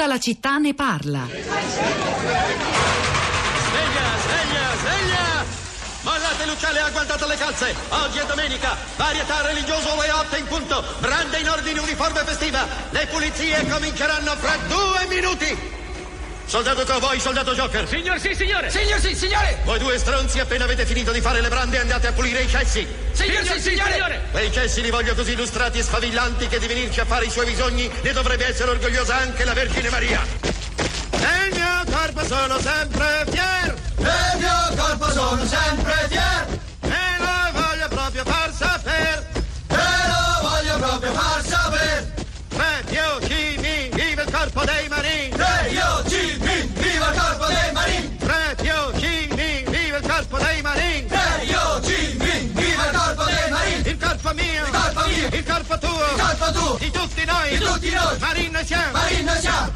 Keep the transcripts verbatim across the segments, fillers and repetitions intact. tutta la città ne parla. Sveglia, sveglia, sveglia! Mollate l'uccello e agguantate le calze! Oggi è domenica, varietà religiosa alle otto in punto, branda in ordine uniforme festiva. Le pulizie cominceranno fra due minuti! Soldato Cowboy, soldato Joker! Signor sì, signore! Signor sì, signore! Voi due stronzi, appena avete finito di fare le brande andate a pulire i cessi! Signor, signor sì, signore! signore! Quei cessi li voglio così illustrati e sfavillanti che di venirci a fare i suoi bisogni ne dovrebbe essere orgogliosa anche la Vergine Maria! Nel mio corpo sono sempre fier! Nel mio corpo sono sempre fier! E lo voglio proprio far saper! E lo voglio proprio far saper! Radio Cini, viva il corpo dei marini! Radio Cini, viva il corpo dei marini! Radio Cini, viva il corpo dei marini! Radio Cini, viva il corpo dei marini! Il corpo mio, il corpo mio, il corpo tuo, il corpo tuo, di tutti noi, di tutti noi, marini siamo, marini siamo!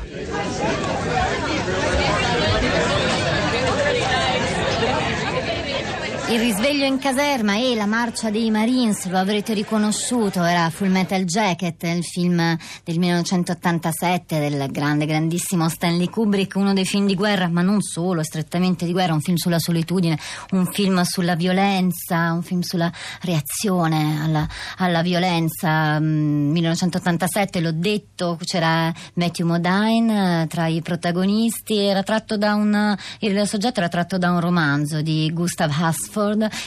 Il risveglio in caserma e la marcia dei Marines, lo avrete riconosciuto, era Full Metal Jacket, il film del millenovecentottantasette del grande, grandissimo Stanley Kubrick, uno dei film di guerra, ma non solo, strettamente di guerra, un film sulla solitudine, un film sulla violenza, un film sulla reazione alla, alla violenza. millenovecentottantasette, l'ho detto, c'era Matthew Modine tra i protagonisti, era tratto da un, il soggetto era tratto da un romanzo di Gustav Hasford,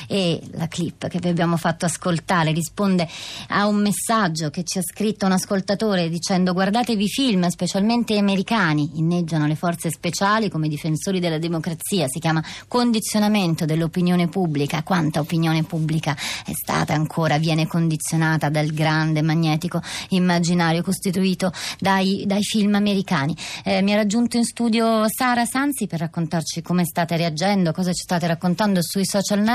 e la clip che vi abbiamo fatto ascoltare risponde a un messaggio che ci ha scritto un ascoltatore dicendo: guardatevi film, specialmente americani, inneggiano le forze speciali come difensori della democrazia, si chiama condizionamento dell'opinione pubblica. Quanta opinione pubblica è stata ancora, viene condizionata dal grande magnetico immaginario costituito dai, dai film americani. Eh, mi ha raggiunto in studio Sara Sanzi per raccontarci come state reagendo, cosa ci state raccontando sui social network.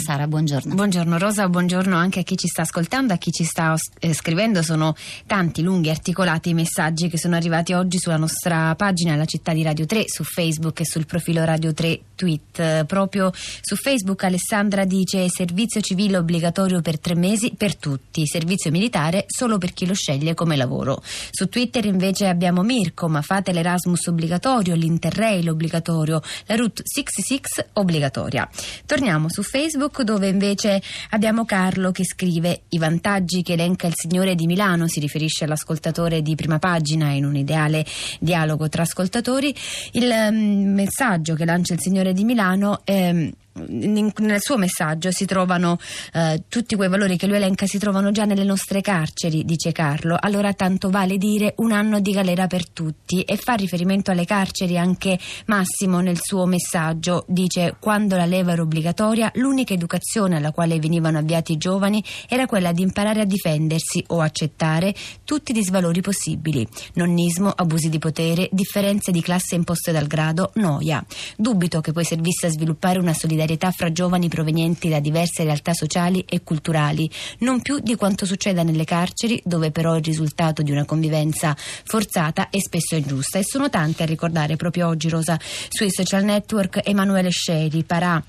Sara, buongiorno. Buongiorno Rosa, buongiorno anche a chi ci sta ascoltando, a chi ci sta eh, scrivendo. Sono tanti, lunghi, articolati i messaggi che sono arrivati oggi sulla nostra pagina La Città di Radio tre su Facebook e sul profilo Radio tre Tweet. Eh, proprio su Facebook Alessandra dice: servizio civile obbligatorio per tre mesi per tutti, servizio militare solo per chi lo sceglie come lavoro. Su Twitter invece abbiamo Mirko: ma fate l'Erasmus obbligatorio, l'Interrail obbligatorio, la Route sessantasei obbligatoria. Torniamo su Facebook, dove invece abbiamo Carlo che scrive: i vantaggi che elenca il signore di Milano, si riferisce all'ascoltatore di prima pagina in un ideale dialogo tra ascoltatori. Il messaggio che lancia il signore di Milano è... nel suo messaggio si trovano eh, tutti quei valori che lui elenca, si trovano già nelle nostre carceri, dice Carlo, allora tanto vale dire un anno di galera per tutti. E fa riferimento alle carceri anche Massimo nel suo messaggio, dice: quando la leva era obbligatoria l'unica educazione alla quale venivano avviati i giovani era quella di imparare a difendersi o accettare tutti i disvalori possibili, nonnismo, abusi di potere, differenze di classe imposte dal grado, noia. Dubito che poi servisse a sviluppare una solidarietà fra giovani provenienti da diverse realtà sociali e culturali, non più di quanto succeda nelle carceri, dove però è il risultato di una convivenza forzata e spesso ingiusta. E sono tanti a ricordare proprio oggi, Rosa, sui social network Emanuele Sceri, parà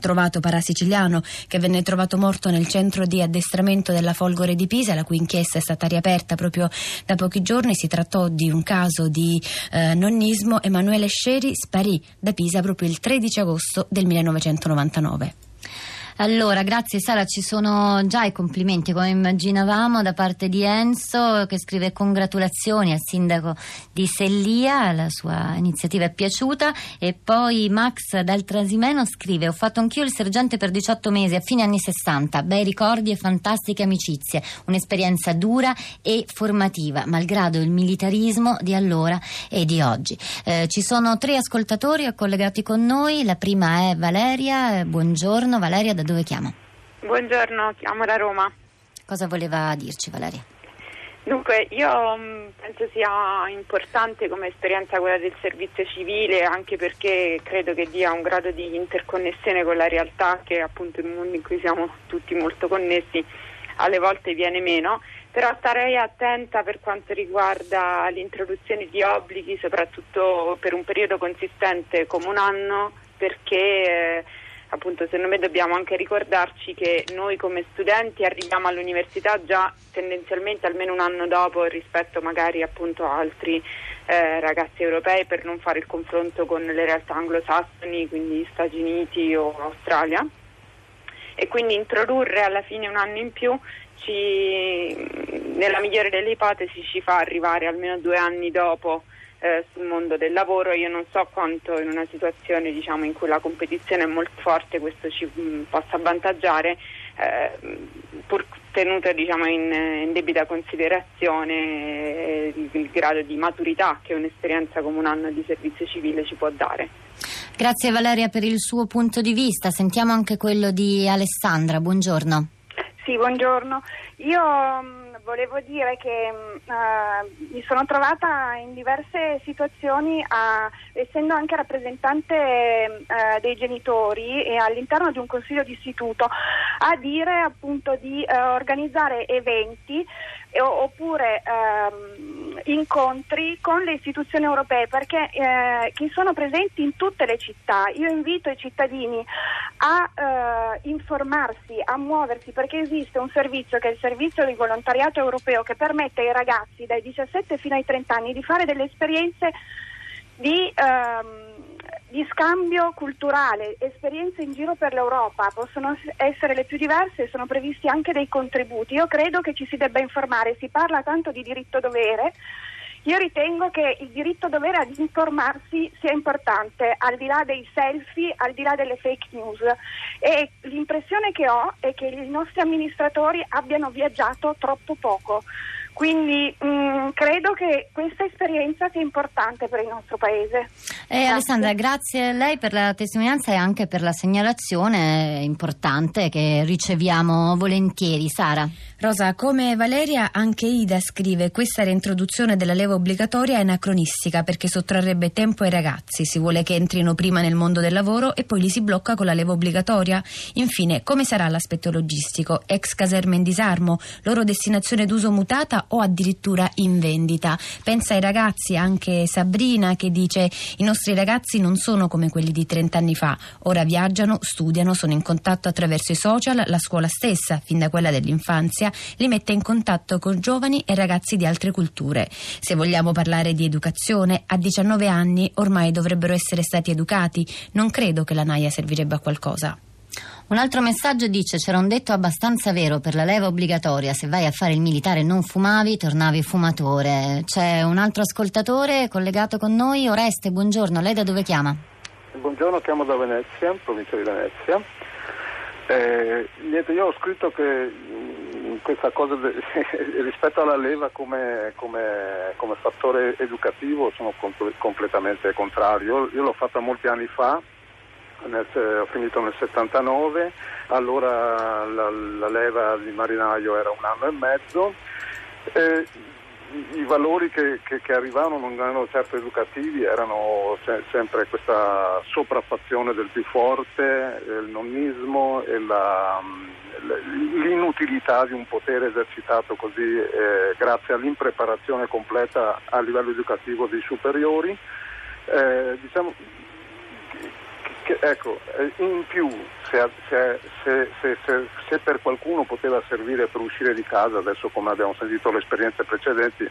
trovato parasiciliano che venne trovato morto nel centro di addestramento della Folgore di Pisa, la cui inchiesta è stata riaperta proprio da pochi giorni. Si trattò di un caso di eh, nonnismo. Emanuele Sceri sparì da Pisa proprio il tredici agosto del millenovecentonovantanove. Allora, grazie Sara, ci sono già i complimenti, come immaginavamo, da parte di Enzo che scrive: congratulazioni al sindaco di Sellia, la sua iniziativa è piaciuta. E poi Max Dal Trasimeno scrive: ho fatto anch'io il sergente per diciotto mesi a fine anni sessanta, bei ricordi e fantastiche amicizie, un'esperienza dura e formativa, malgrado il militarismo di allora e di oggi. Eh, ci sono tre ascoltatori collegati con noi, la prima è Valeria. Buongiorno Valeria, da dove chiama? Buongiorno, chiamo da Roma. Cosa voleva dirci Valeria? Dunque, io mh, penso sia importante come esperienza quella del servizio civile, anche perché credo che dia un grado di interconnessione con la realtà che, appunto, il mondo in cui siamo tutti molto connessi alle volte viene meno, però starei attenta per quanto riguarda l'introduzione di obblighi, soprattutto per un periodo consistente come un anno, perché eh, appunto secondo me dobbiamo anche ricordarci che noi come studenti arriviamo all'università già tendenzialmente almeno un anno dopo rispetto magari appunto a altri eh, ragazzi europei, per non fare il confronto con le realtà anglosassoni, quindi Stati Uniti o Australia, e quindi introdurre alla fine un anno in più ci, nella migliore delle ipotesi, ci fa arrivare almeno due anni dopo Eh, sul mondo del lavoro. Io non so quanto in una situazione diciamo in cui la competizione è molto forte questo ci mh, possa avvantaggiare, eh, pur tenuto diciamo in, in debita considerazione eh, il, il grado di maturità che un'esperienza come un anno di servizio civile ci può dare. Grazie Valeria per il suo punto di vista, sentiamo anche quello di Alessandra. Buongiorno. Sì, buongiorno. Io volevo dire che uh, mi sono trovata in diverse situazioni, a, essendo anche rappresentante uh, dei genitori e all'interno di un consiglio di istituto, a dire appunto di uh, organizzare eventi e, oppure uh, incontri con le istituzioni europee, perché uh, che sono presenti in tutte le città. Io invito i cittadini a uh, informarsi, a muoversi, perché esiste un servizio che è il servizio di volontariato europeo, che permette ai ragazzi dai diciassette fino ai trenta anni di fare delle esperienze di, ehm, di scambio culturale, esperienze in giro per l'Europa, possono essere le più diverse, sono previsti anche dei contributi. Io credo che ci si debba informare, si parla tanto di diritto dovere, io ritengo che il diritto dovere ad informarsi sia importante, al di là dei selfie, al di là delle fake news, e l'impressione che ho è che i nostri amministratori abbiano viaggiato troppo poco, quindi mh, credo che questa esperienza sia importante per il nostro paese. Eh, Alessandra, grazie a lei per la testimonianza e anche per la segnalazione importante che riceviamo volentieri. Sara. Rosa, come Valeria anche Ida scrive: questa reintroduzione della leva obbligatoria è anacronistica perché sottrarrebbe tempo ai ragazzi, si vuole che entrino prima nel mondo del lavoro e poi li si blocca con la leva obbligatoria. Infine, come sarà l'aspetto logistico? Ex caserme in disarmo, loro destinazione d'uso mutata o addirittura in vendita? Pensa ai ragazzi anche Sabrina, che dice: i nostri I nostri ragazzi non sono come quelli di trent'anni fa, ora viaggiano, studiano, sono in contatto attraverso i social, la scuola stessa, fin da quella dell'infanzia, li mette in contatto con giovani e ragazzi di altre culture. Se vogliamo parlare di educazione, a diciannove anni ormai dovrebbero essere stati educati, non credo che la naia servirebbe a qualcosa. Un altro messaggio dice: c'era un detto abbastanza vero per la leva obbligatoria, se vai a fare il militare non fumavi, tornavi fumatore. C'è un altro ascoltatore collegato con noi, Oreste, buongiorno, lei da dove chiama? Buongiorno, chiamo da Venezia, provincia di Venezia. Eh, niente, io ho scritto che questa cosa de- rispetto alla leva come, come, come fattore educativo sono comp- completamente contrario. Io l'ho fatta molti anni fa. Nel, ho finito nel settantanove, allora la, la leva di marinaio era un anno e mezzo, e i valori che, che, che arrivavano non erano certo educativi, erano se, sempre questa sopraffazione del più forte, il nonnismo e la, l'inutilità di un potere esercitato così eh, grazie all'impreparazione completa a livello educativo dei superiori. Eh, diciamo Ecco, in più, se, se, se, se, se per qualcuno poteva servire per uscire di casa, adesso come abbiamo sentito le esperienze precedenti,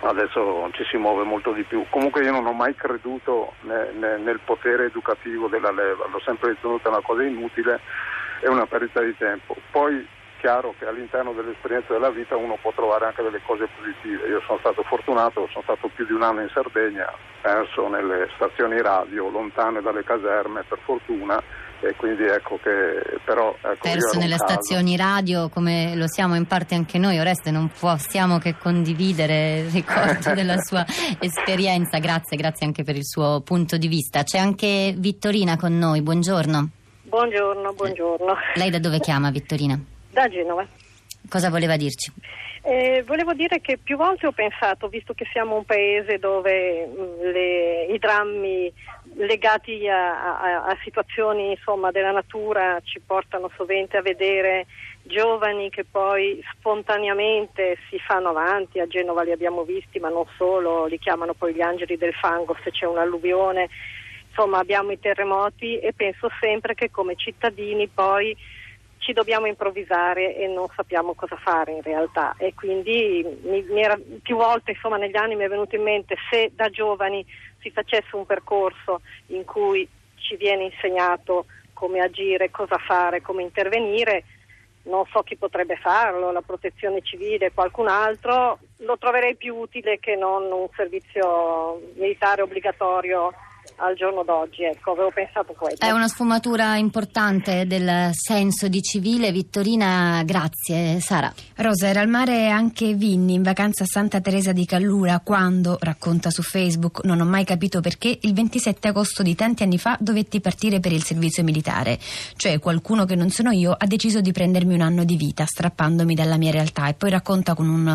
adesso ci si muove molto di più. Comunque io non ho mai creduto ne, ne, nel potere educativo della leva, l'ho sempre ritenuta una cosa inutile e una perdita di tempo. Poi chiaro che all'interno dell'esperienza della vita uno può trovare anche delle cose positive. Io sono stato fortunato, sono stato più di un anno in Sardegna, perso nelle stazioni radio, lontane dalle caserme per fortuna, e quindi ecco che però ecco, perso nelle stazioni radio come lo siamo in parte anche noi. Oreste, non possiamo che condividere il ricordo della sua esperienza. Grazie, grazie anche per il suo punto di vista. C'è anche Vittorina con noi, buongiorno. Buongiorno, buongiorno. Lei da dove chiama, Vittorina? Da Genova. Cosa voleva dirci? Eh, volevo dire che più volte ho pensato, visto che siamo un paese dove le, i drammi legati a, a, a situazioni insomma della natura ci portano sovente a vedere giovani che poi spontaneamente si fanno avanti, a Genova li abbiamo visti ma non solo, li chiamano poi gli angeli del fango se c'è un'alluvione, insomma abbiamo i terremoti e penso sempre che come cittadini poi ci dobbiamo improvvisare e non sappiamo cosa fare in realtà, e quindi mi, mi era, più volte insomma negli anni mi è venuto in mente se da giovani si facesse un percorso in cui ci viene insegnato come agire, cosa fare, come intervenire. Non so chi potrebbe farlo, la protezione civile, qualcun altro, lo troverei più utile che non un servizio militare obbligatorio al giorno d'oggi, ecco, avevo pensato quello. È una sfumatura importante del senso di civile, Vittorina, grazie. Sara. Rosa, era al mare anche Vinni in vacanza a Santa Teresa di Callura quando, racconta su Facebook, non ho mai capito perché, il ventisette agosto di tanti anni fa dovetti partire per il servizio militare, cioè qualcuno che non sono io ha deciso di prendermi un anno di vita strappandomi dalla mia realtà. E poi racconta con un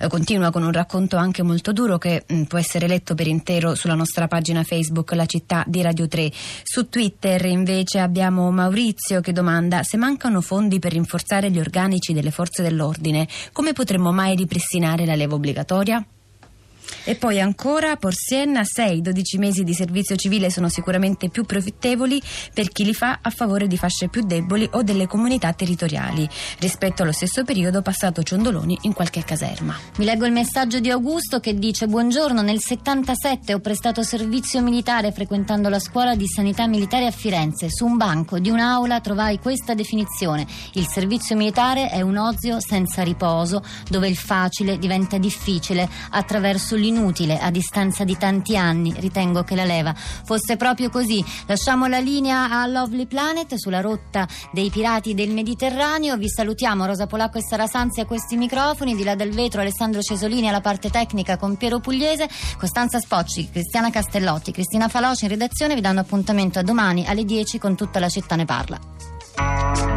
eh, continua con un racconto anche molto duro che mh, può essere letto per intero sulla nostra pagina Facebook La Città di Radio tre. Su Twitter invece abbiamo Maurizio che domanda: se mancano fondi per rinforzare gli organici delle forze dell'ordine, come potremmo mai ripristinare la leva obbligatoria? E poi ancora Porsienna: sei dodici mesi di servizio civile sono sicuramente più profittevoli per chi li fa a favore di fasce più deboli o delle comunità territoriali rispetto allo stesso periodo passato ciondoloni in qualche caserma. Vi leggo il messaggio di Augusto che dice: buongiorno, nel settantasette ho prestato servizio militare frequentando la scuola di sanità militare a Firenze. Su un banco di un'aula trovai questa definizione: il servizio militare è un ozio senza riposo dove il facile diventa difficile attraverso l'inutile a distanza di tanti anni. Ritengo che la leva fosse proprio così. Lasciamo la linea a Lovely Planet sulla rotta dei pirati del Mediterraneo. Vi salutiamo Rosa Polacco e Sara Sanzi a questi microfoni, di là del vetro Alessandro Cesolini alla parte tecnica con Piero Pugliese, Costanza Spocci, Cristiana Castellotti, Cristina Faloci in redazione. Vi danno appuntamento a domani alle dieci con Tutta la città ne parla.